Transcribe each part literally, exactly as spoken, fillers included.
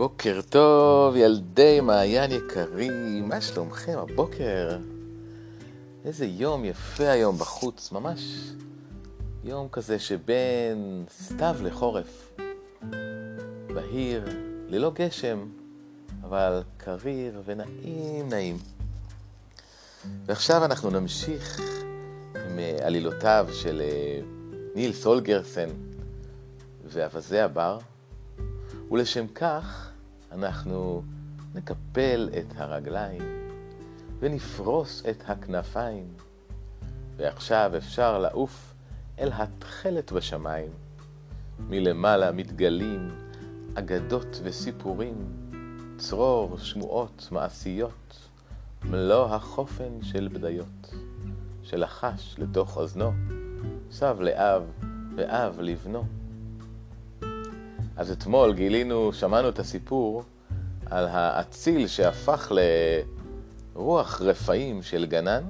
בוקר טוב, ילדי מעיין יקרים, מה שלומכם הבוקר? איזה יום יפה היום בחוץ, ממש יום כזה שבין סתיו לחורף, בהיר, ללא גשם, אבל קריר ונעים נעים. ועכשיו אנחנו נמשיך עם עלילותיו של נילס הולגרסן ואווזי הבר, ולשם כך אנחנו נקפל את הרגליים ונפרוס את הכנפיים, ועכשיו אפשר לעוף אל התכלת בשמיים. מלמעלה מתגלים אגדות וסיפורים, צרור שמועות מעשיות, מלוא החופן של בדיות, שלחש לתוך אוזנו סב לאב ואב לבנו. אז אתמול גילינו, שמענו את הסיפור על האציל שהפך לרוח רפאים של גנן,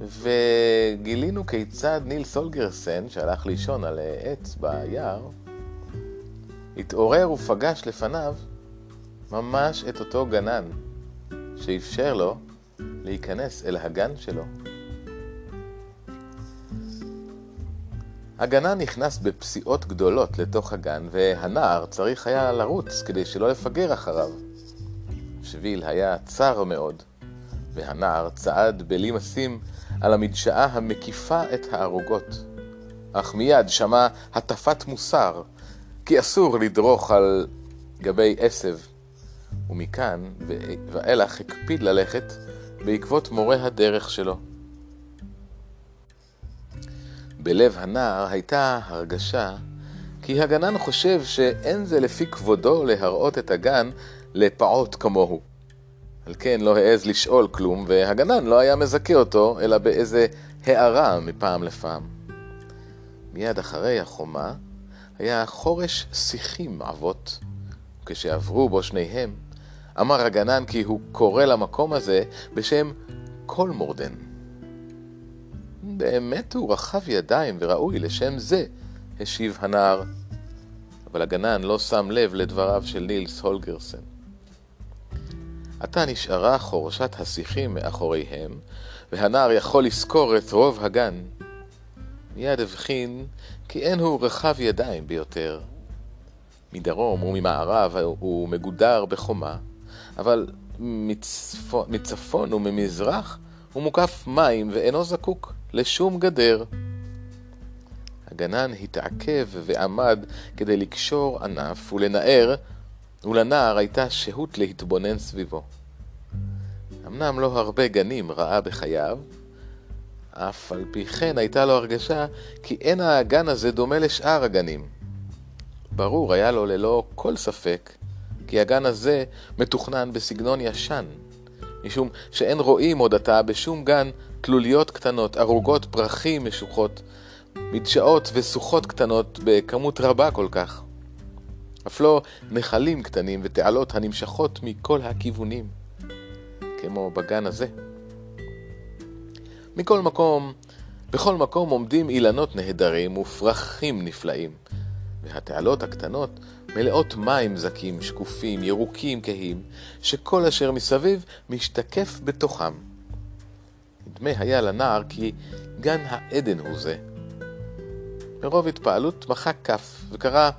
וגילינו כיצד נילס הולגרסן, שהלך לישון על עץ ביער, התעורר ופגש לפניו ממש את אותו גנן שאפשר לו להיכנס אל הגן שלו. הגנן נכנס בפסיעות גדולות לתוך הגן, והנער צריך היה לרוץ כדי שלא לפגר אחריו. השביל היה צר מאוד, והנער צעד בלי מסים על המדשאה המקיפה את הערוגות. אך מיד שמע הטפת מוסר, כי אסור לדרוך על גבי עשב. ומכאן ואילך הקפיד ללכת בעקבות מורה הדרך שלו. בלב הנער הייתה הרגשה כי הגנן חושב שאין זה לפי כבודו להראות את הגן לפעות כמוהו. על כן לא העז לשאול כלום, והגנן לא היה מזכה אותו, אלא באיזה הערה מפעם לפעם. מיד אחרי החומה היה חורש שיחים עבות, וכשעברו בו שניהם, אמר הגנן כי הוא קורא למקום הזה בשם קולמורדן. באמת הוא רחב ידיים וראוי לשם זה, השיב הנער. אבל הגנן לא שם לב לדבריו של נילס הולגרסן. עתה נשארה חורשת השיחים מאחוריהם, והנער יכול לזכור את רוב הגן. מיד הבחין כי אין הוא רחב ידיים ביותר. מדרום וממערב הוא מגודר בחומה, אבל מצפון, מצפון וממזרח הוא מוקף מים ואינו זקוק לשום גדר. הגנן התעכב ועמד כדי לקשור ענף ולנער, ולנער הייתה שהות להתבונן סביבו. אמנם לא הרבה גנים ראה בחייו, אף על פי כן הייתה לו הרגשה כי אין הגן הזה דומה לשאר הגנים. ברור היה לו ללא כל ספק כי הגן הזה מתוכנן בסגנון ישן, משום שאין רואים עוד עתה בשום גן תלוליות קטנות, ערוגות פרחים משוכות, מדשאות וסוחות קטנות בכמות רבה כל כך. אף לא נחלים קטנים ותעלות הנמשכות מכל הכיוונים, כמו בגן הזה. מכל מקום, בכל מקום עומדים אילנות נהדרים ופרחים נפלאים, והתעלות הקטנות מלאות מים זקים, שקופים, ירוקים, כהים, שכל אשר מסביב משתקף בתוכם. נדמה היה לנער כי גן העדן הוא זה. מרוב התפעלות מחק כף וקרא,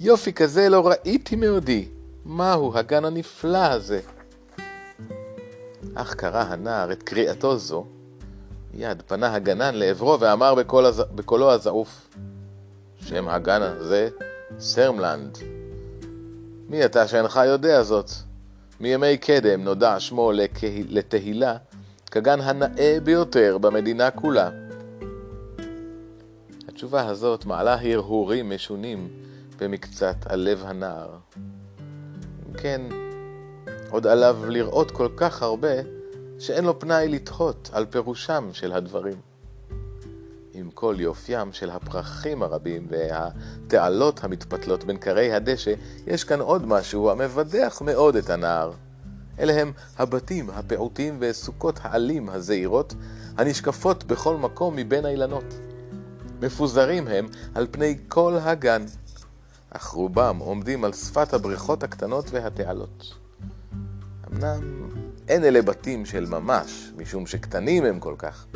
יופי כזה לא ראיתי מעודי, מהו הגן הנפלא הזה? אך קרא הנער את קריאתו זו, מיד פנה הגנן לעברו ואמר בקול, בקולו הזעוף, שם הגן הזה סרמלנד. מי אתה שאינך יודע זאת? מימי קדם נודע שמו לכה... לתהילה כגן הנאה ביותר במדינה כולה. התשובה הזאת מעלה הרהורים משונים במקצת על לב הנער. כן, עוד עליו לראות כל כך הרבה שאין לו פנאי לתהות על פירושם של הדברים. עם כל יופיים של הפרחים הרבים והתעלות המתפתלות בין קרי הדשא, יש כאן עוד משהו המבדח מאוד את הנער. אלה הם הבתים, הפעוטים וסוכות העלים הזעירות, הנשקפות בכל מקום מבין האילנות. מפוזרים הם על פני כל הגן, אך רובם עומדים על שפת הבריכות הקטנות והתעלות. אמנם אין אלה בתים של ממש, משום שקטנים הם כל כך,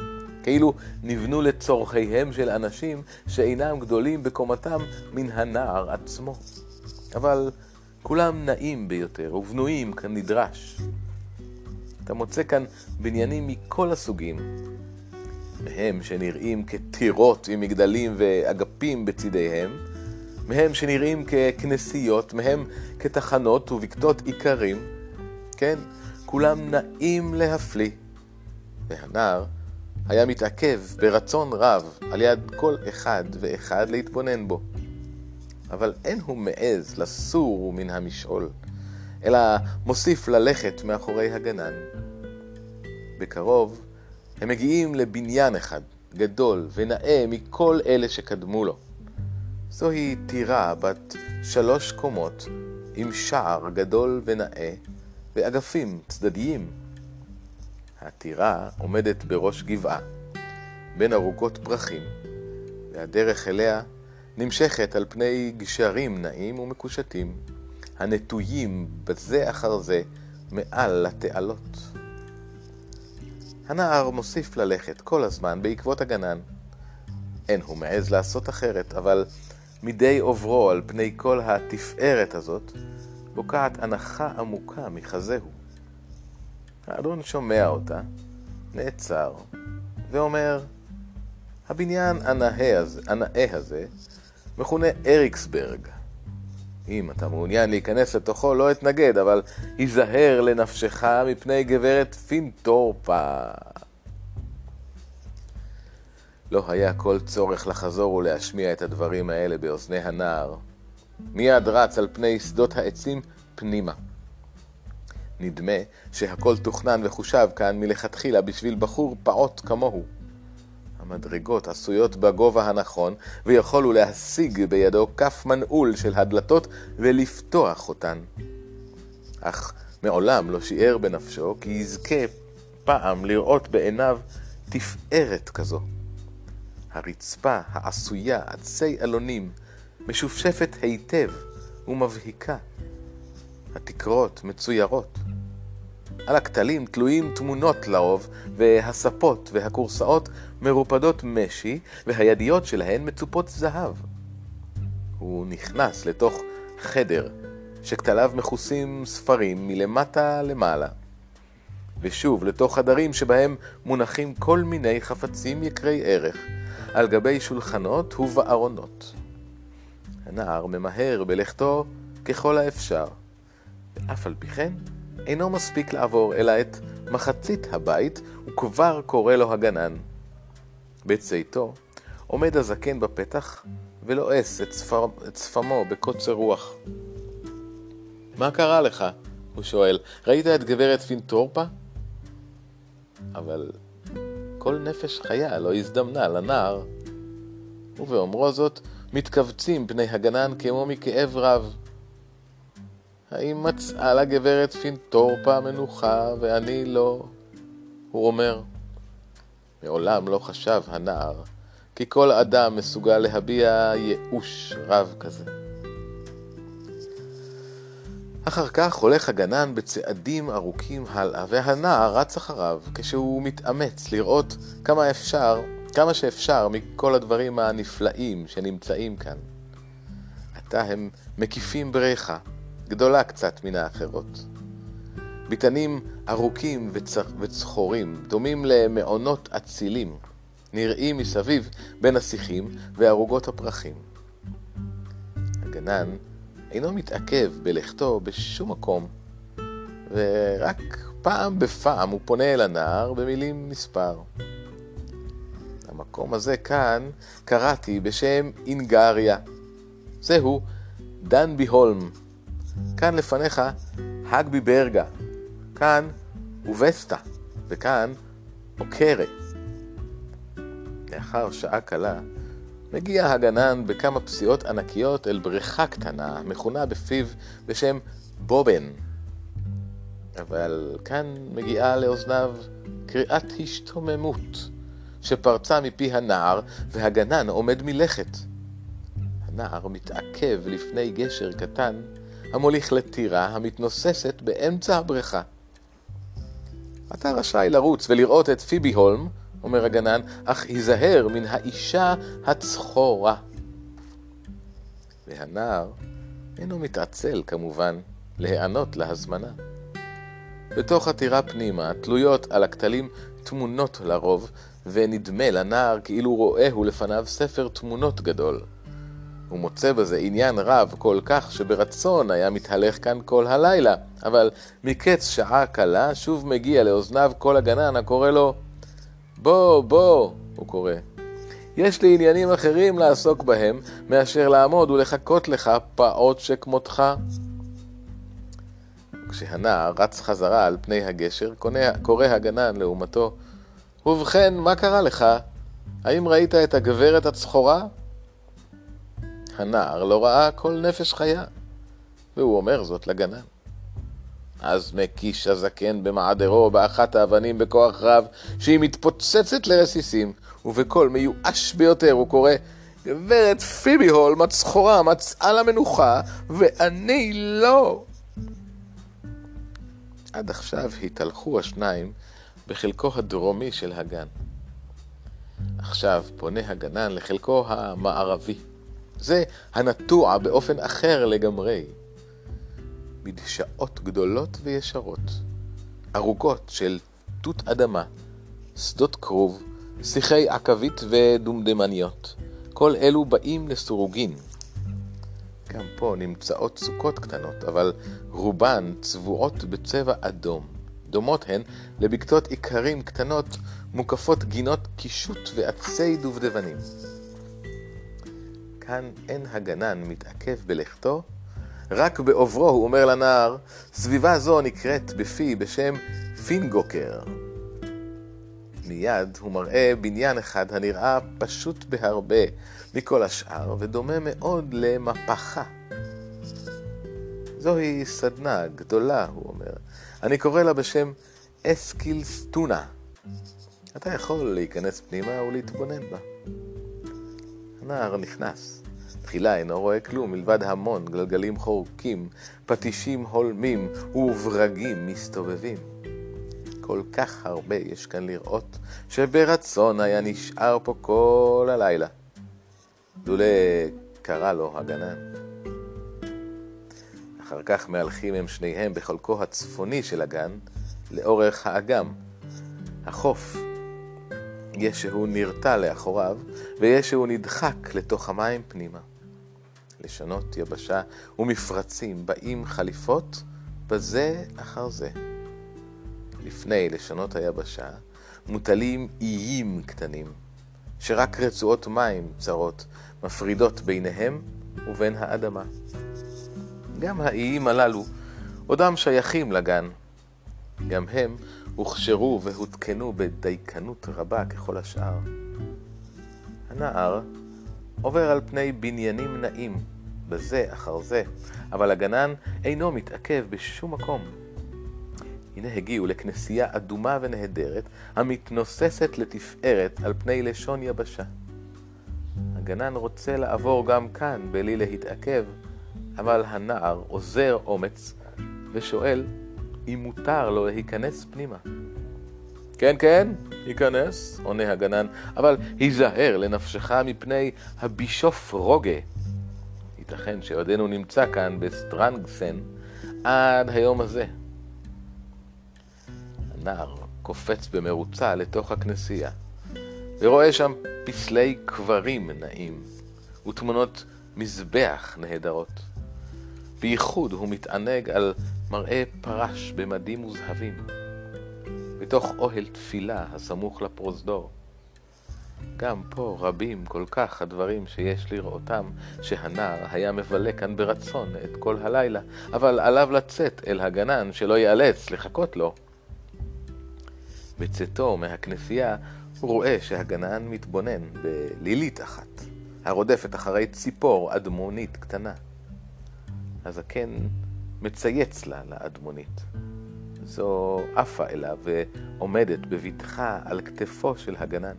כאילו נבנו לצורכיהם של אנשים שאינם גדולים בקומתם מן הנער עצמו. אבל כולם נעים ביותר ובנויים כנדרש. אתה מוצא כאן בניינים מכל הסוגים, מהם שנראים כתירות עם מגדלים ואגפים בצדיהם, מהם שנראים ככנסיות, מהם כתחנות ובקתות עיקרים. כן, כולם נעים להפליא. והנער היה מתעכב ברצון רב על יד כל אחד ואחד להתבונן בו. אבל אין הוא מעז לסור מן המשעול, אלא מוסיף ללכת מאחורי הגנן. בקרוב הם מגיעים לבניין אחד, גדול ונאה מכל אלה שקדמו לו. זוהי טירה בת שלוש קומות, עם שער גדול ונאה, ואגפים צדדיים. הטירה עומדת בראש גבעה, בין ארוכות פרחים, והדרך אליה נמשכת על פני גשרים נעים ומקושטים, הנטויים בזה אחר זה מעל התעלות. הנער מוסיף ללכת כל הזמן בעקבות הגנן. אין הוא מעז לעשות אחרת, אבל מדי עוברו על פני כל התפארת הזאת, בוקעת הנחה עמוקה מחזהו. האדון שומע אותה, נעצר, ואומר, הבניין הנאה הזה, הנאה הזה מכונה אריקסברג. אם אתה מעוניין להיכנס לתוכו, לא התנגד, אבל היזהר לנפשך מפני גברת פינטורפה. לא היה כל צורך לחזור ולהשמיע את הדברים האלה באוזני הנער. מיד רץ על פני שדות העצים פנימה. נדמה שהכל תוכנן וחושב כאן מלכתחילה בשביל בחור פעוט כמוהו. המדרגות עשויות בגובה הנכון, ויכולו להשיג בידו כף מנעול של הדלתות ולפתוח אותן. אך מעולם לא שיער בנפשו כי יזכה פעם לראות בעיניו תפארת כזו. הרצפה העשויה עצי אלונים משופשפת היטב ומבהיקה. התקרות מצוירות. על הכתלים תלויים תמונות לרוב, והספות והקורסאות מרופדות משי, והידיות שלהן מצופות זהב. הוא נכנס לתוך חדר שכתליו מכוסים ספרים מלמטה למעלה, ושוב לתוך חדרים שבהם מונחים כל מיני חפצים יקרי ערך, על גבי שולחנות ובארונות. הנער ממהר בלכתו ככל האפשר, ואף על פי כן אינו מספיק לעבור אלא את מחצית הבית, וכבר קורא לו הגנן. בצאתו עומד הזקן בפתח ולועס את, צפר... את צפמו בקוצר רוח. מה קרה לך? הוא שואל. ראית את גברת פינטורפה? אבל כל נפש חיה לא הזדמנה לנער. ובאומרו זאת מתכווצים פני הגנן כמו מכאב רב. האם מצאה לה גברת פינטורפה מנוחה ואני לא? הוא אומר. מעולם לא חשב הנער כי כל אדם מסוגל להביע ייאוש רב כזה. אחר כך הולך הגנן בצעדים ארוכים הלאה, והנער רץ אחריו כשהוא מתאמץ לראות כמה אפשר, כמה שאפשר מכל הדברים הנפלאים שנמצאים כאן. עתה הם מקיפים בריכה, גדולה קצת מן האחרות. ביתנים ארוכים וצ... וצחורים, דומים למעונות אצילים, נראים מסביב בין השיחים והרוגות הפרחים. הגנן אינו מתעכב בלכתו בשום מקום, ורק פעם בפעם הוא פונה אל הנער במילים מספר. המקום הזה כאן קראתי בשם אינגריה. זהו דן בי הולם. כאן לפניך הגבי ברגה, כאן ובסטה, וכאן אוקרה. לאחר שעה קלה מגיע הגנן בכמה פסיעות ענקיות אל בריכה קטנה מכונה בפיו בשם בובן. אבל כאן מגיעה לאוזניו קריאת השתוממות שפרצה מפי הנער, והגנן עומד מלכת. הנער מתעכב לפני גשר קטן המוליך לטירה המתנוססת באמצע הבריכה. אתה רשאי לרוץ ולראות את פיבי הולם, אומר הגנן, אך היזהר מן האישה הצחורה. והנער אינו מתעצל כמובן להיענות להזמנה. בתוך הטירה פנימה תלויות על הכתלים תמונות לרוב, ונדמה לנער כאילו רואהו לפניו ספר תמונות גדול. הוא מוצא בזה עניין רב כל כך שברצון היה מתהלך כאן כל הלילה, אבל מקץ שעה קלה שוב מגיע לאוזניו כל הגנן הקורא לו, בוא בוא, הוא קורא, יש לי עניינים אחרים לעסוק בהם מאשר לעמוד ולחכות לך פעוט שכמותך. כשהנער רץ חזרה על פני הגשר, קורא הגנן לעומתו, ובכן, מה קרה לך? האם ראית את הגברת הצחורה? הנער לא ראה כל נפש חיה, והוא אומר זאת לגנן. אז מקיש הזקן במעדרו באחת האבנים בכוח רב, שהיא מתפוצצת לרסיסים, ובקול מיואש ביותר הוא קורא, גברת פיבי הולם הצחורה מצאה לה מנוחה, ואני לא. עד עכשיו התהלכו השניים בחלקו הדרומי של הגן. עכשיו פונה הגנן לחלקו המערבי. זה הנטוע באופן אחר לגמרי. מדשאות גדולות וישרות, ארוכות של תות אדמה, שדות קרוב, שיחי עקבית ודומדמניות. כל אלו באים לסורוגין. גם פה נמצאות סוכות קטנות, אבל רובן צבועות בצבע אדום. דומות הן לבקתות עיקרים קטנות מוקפות גינות קישוט ועצי דובדבנים. כאן אין הגנן מתעכב בלכתו, רק בעוברו הוא אומר לנער, סביבה זו נקראת בפי בשם פינגוקר. מיד הוא מראה בניין אחד הנראה פשוט בהרבה מכל השאר ודומה מאוד למפחה. זוהי סדנה גדולה, הוא אומר. אני קורא לה בשם אסקילסטונה. אתה יכול להיכנס פנימה ולהתבונן בה. הנער נכנס. תחילה אינו רואה כלום מלבד המון גלגלים חורקים, פטישים הולמים וברגים מסתובבים. כל כך הרבה יש כאן לראות שברצון היה נשאר פה כל הלילה. דולה קרא לו הגנן. אחר כך מהלכים הם שניהם בחלקו הצפוני של הגן, לאורך האגם, החוף. יש שהוא נרתע לאחוריו, ויש שהוא נדחק לתוך המים פנימה. לשנות יבשה ומפרצים באים חליפות בזה אחר זה. לפני לשנות היבשה מוטלים איים קטנים, שרק רצועות מים צרות מפרידות ביניהם ובין האדמה. גם האיים הללו עודם שייכים לגן. גם הם הוכשרו והותקנו בדייקנות רבה ככל השאר. הנער עובר על פני בניינים נעים, בזה אחר זה, אבל הגנן אינו מתעכב בשום מקום. הנה הגיעו לכנסייה אדומה ונהדרת, המתנוססת לתפארת על פני לשון יבשה. הגנן רוצה לעבור גם כאן בלי להתעכב, אבל הנער עוזר אומץ ושואל אם מותר לו להיכנס פנימה. כן, כן, ייכנס, עונה הגנן, אבל היזהר לנפשך מפני הבישוף רוגה. ייתכן שעודנו נמצא כאן בסטרנגסן עד היום הזה. הנער קופץ במרוצה לתוך הכנסייה ורואה שם פסלי קברים נעים ותמונות מזבח נהדרות. בייחוד הוא מתענג על מראה פרש במדים וזהבים, בתוך אוהל תפילה הסמוך לפרוזדור. גם פה רבים כל כך הדברים שיש לראותם, שהנער היה מבלה כאן ברצון את כל הלילה, אבל עליו לצאת אל הגנן שלא ייאלץ לחכות לו. בצאתו מהכנסייה הוא רואה שהגנן מתבונן בלילית אחת, הרודפת אחרי ציפור אדמונית קטנה. הזקן מצייץ לה לאדמונית. זו עפה אליו ועומדת בבטחה על כתפו של הגנן.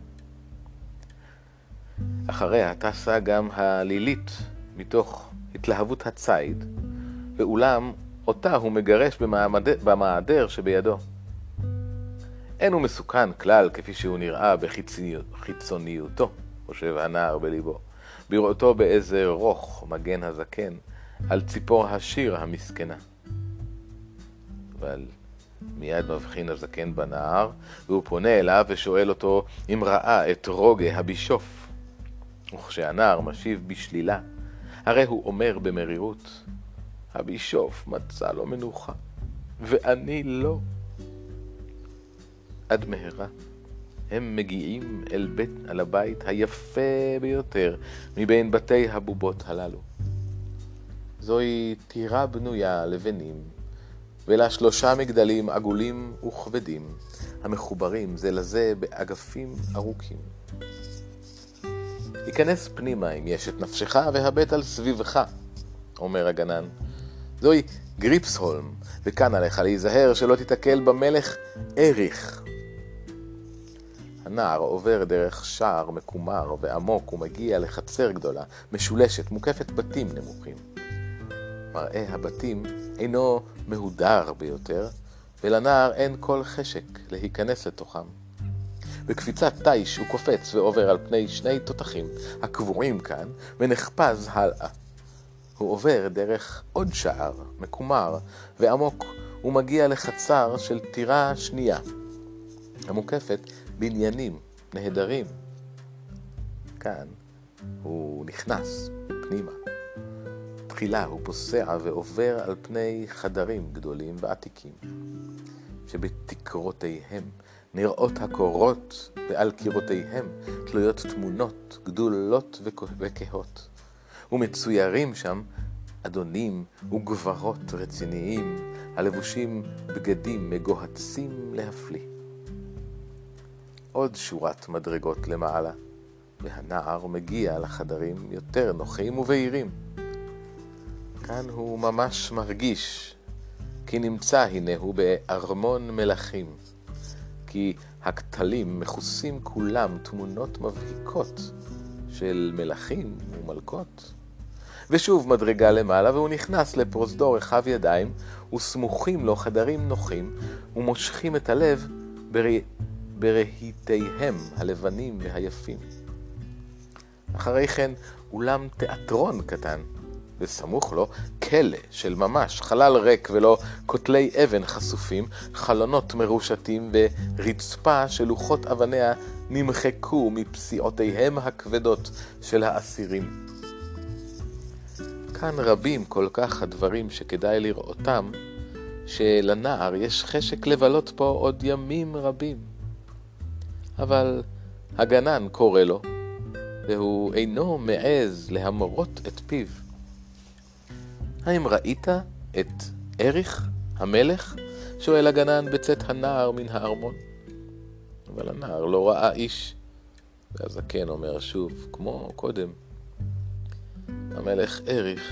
אחריה טסה גם הלילית מתוך התלהבות הציד, ואולם אותה הוא מגרש במעמד... במעדר שבידו. אין הוא מסוכן כלל כפי שהוא נראה בחיצוניותו, חושב הנער בליבו, בראותו באיזה רוך מגן הזקן על ציפור השיר המסכנה. אבל מיד מבחין הזקן בנער, והוא פונה אליו ושואל אותו אם ראה את רוגה הבישוף. וכשהנער משיב בשלילה, הרי הוא אומר במרירות, הבישוף מצא לו מנוחה, ואני לא. עד מהרה הם מגיעים אל בית על הבית היפה ביותר מבין בתי הבובות הללו. זוהי טירה בנויה לבנים, ולשלושה מגדלים עגולים וכבדים, המחוברים זה לזה באגפים ארוכים. היכנס פנימה אם יש את נפשך והבט על סביבך, אומר הגנן. זוהי גריפסהולם, וכאן עליך להיזהר שלא תתקל במלך אריך. הנער עובר דרך שער מקומר ועמוק ומגיע לחצר גדולה, משולשת, מוקפת בתים נמוכים. מראה הבתים אינו מהודר ביותר, ולנער אין כל חשק להיכנס לתוכם. בקפיצת תיש הוא קופץ ועובר על פני שני תותחים הקבועים כאן, ונחפז הלאה. הוא עובר דרך עוד שער מקומר ועמוק ומגיע לחצר של טירה שנייה, המוקפת בניינים נהדרים. כאן הוא נכנס פנימה. תחילה הוא פוסע ועובר על פני חדרים גדולים ועתיקים, שבתקרותיהם נראות הקורות ועל קירותיהם תלויות תמונות גדולות וכהות, ומצוירים שם אדונים וגברות רציניים הלבושים בגדים מגוהצים להפליא. עוד שורת מדרגות למעלה, והנער מגיע לחדרים יותר נוחים ובהירים. כאן הוא ממש מרגיש כי נמצא הנה הוא בארמון מלכים, כי הכתלים מכוסים כולם תמונות מבהיקות של מלכים ומלכות. ושוב מדרגה למעלה, והוא נכנס לפרוזדור רחב ידיים, וסמוכים לו חדרים נוחים ומושכים את הלב בראי... ברהיתיהם הלבנים והיפים. אחרי כן אולם תיאטרון קטן, וסמוך לו כלה של ממש, חלל ריק ולא כותלי אבן חשופים, חלונות מרושתים ורצפה שלוחות אבניה נמחקו מפסיעותיהם הכבדות של האסירים. כאן רבים כל כך הדברים שכדאי לראותם, שלנער יש חשק לבלות פה עוד ימים רבים. אבל הגנן קורא לו, והוא אינו מעז להמרות את פיו. האם ראית את אריך המלך? שואל הגנן בצאת הנער מן הארמון. אבל הנער לא ראה איש, והזקן אומר שוב, כמו קודם, המלך אריך,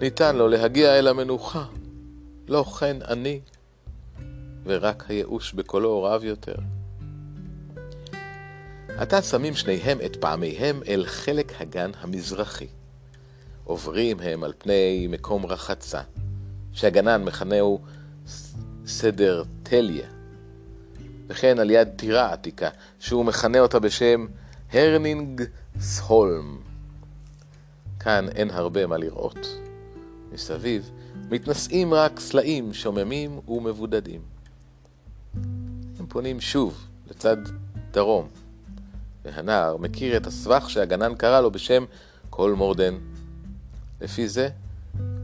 ניתן לו להגיע אל המנוחה, לא כן אני. ורק הייאוש בקולו רב יותר. עתה שמים שניהם את פעמיהם אל חלק הגן המזרחי. עוברים הם על פני מקום רחצה, שהגנן מכנהו סדר תליה, וכן על יד טירה עתיקה, שהוא מכנה אותה בשם הרנינג סהולם. כאן אין הרבה מה לראות. מסביב מתנשאים רק סלעים שוממים ומבודדים. הם פונים שוב לצד דרום, והנער מכיר את הסבך שהגנן קרא לו בשם קולמורדן. לפי זה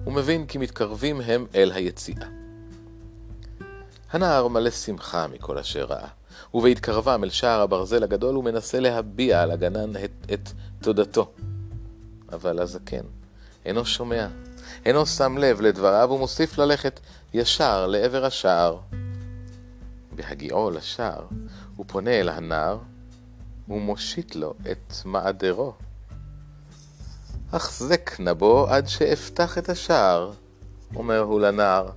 הוא מבין כי מתקרבים הם אל היציאה. הנער מלא שמחה מכל אשר ראה, ובהתקרבם אל שער הברזל הגדול הוא מנסה להביע על הגנן את, את תודתו. אבל הזקן אינו שומע, אינו שם לב לדבריו, ומוסיף ללכת ישר לעבר השער. בהגיעו לשער הוא פונה אל הנער, הוא מושיט לו את מעדרו. החזק נבו עד שאפתח את השער, אומר הוא לנער.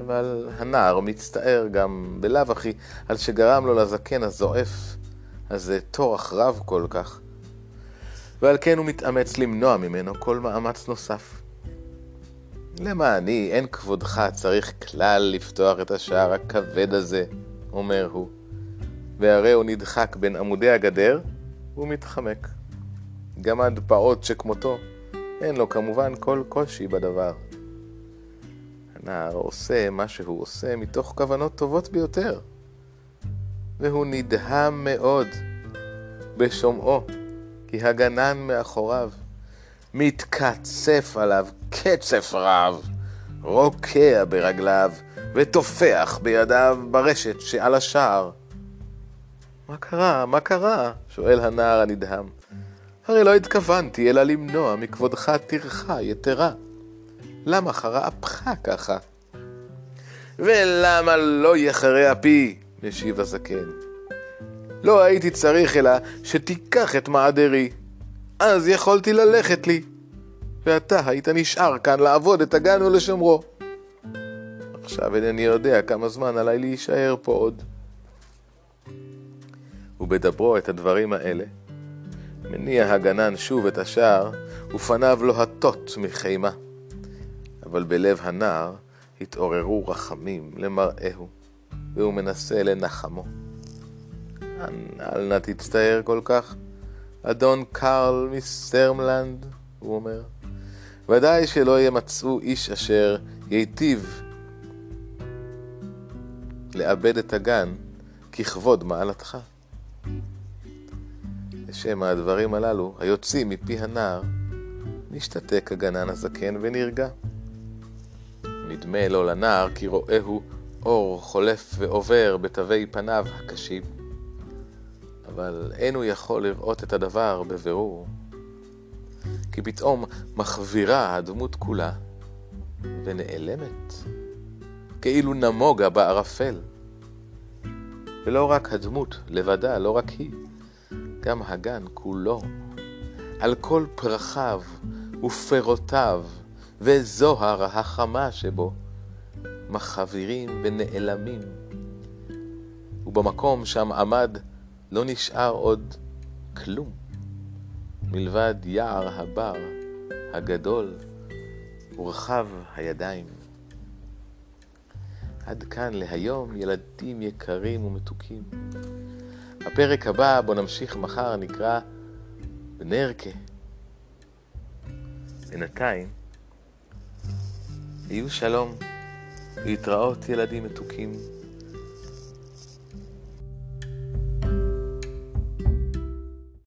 אבל הנער מצטער גם בלאו הכי על שגרם לו לזקן הזועף הזה טורח רב כל כך, ועל כן הוא מתאמץ למנוע ממנו כל מאמץ נוסף. למעני, אין כבודך צריך כלל לפתוח את השער הכבד הזה, אומר הוא, והרי הוא נדחק בין עמודי הגדר ומתחמק. גם עד פעוט שכמותו, אין לו כמובן כל קושי בדבר. הנער עושה מה שהוא עושה מתוך כוונות טובות ביותר, והוא נדהם מאוד בשומעו, כי הגנן מאחוריו מתקצף עליו קצף רב, רוקע ברגליו ותופח בידיו ברשת שעל השער. מה קרה? מה קרה? שואל הנער הנדהם. הרי לא התכוונתי אלא למנוע מכבודך תרחה יתרה. למה חרה אפך ככה? ולמה לא יחרה אפי? משיב הזקן. לא הייתי צריך אלא שתיקח את מעדרי, אז יכולתי ללכת לי, ואתה היית נשאר כאן לעבוד את הגן ולשומרו. עכשיו אינני יודע כמה זמן עליי להישאר פה עוד. ובדברו את הדברים האלה, מניע הגנן שוב את השער, ופניו לוהטות מחימה. אבל בלב הנער התעוררו רחמים למראהו, והוא מנסה לנחמו. אל נא תצטער כל כך, אדון קרל מסרמלנד, הוא אומר. ודאי שלא ימצאו איש אשר ייטיב לאבד את הגן ככבוד מעלתך. לשם הדברים הללו, היוצאים מפי הנער, נשתתק הגנן הזקן ונרגע. נדמה לו לנער כי רואהו אור חולף ועובר בתווי פניו הקשים, אבל אין הוא יכול לראות את הדבר בבירור, כי פתאום מחבירה הדמות כולה ונעלמת, כאילו נמוגה בערפל. ולא רק הדמות לבדה, לא רק היא, גם הגן כולו, על כל פרחיו ופירותיו וזוהר החמה שבו, מחבירים ונעלמים. ובמקום שם עמד לא נשאר עוד כלום, מלבד יער הבר הגדול ורחב הידיים. עד כאן להיום, ילדים יקרים ומתוקים. הפרק הבא, בו נמשיך מחר, נקרא בנרקה. בינתיים, היו שלום, להתראות ילדים מתוקים.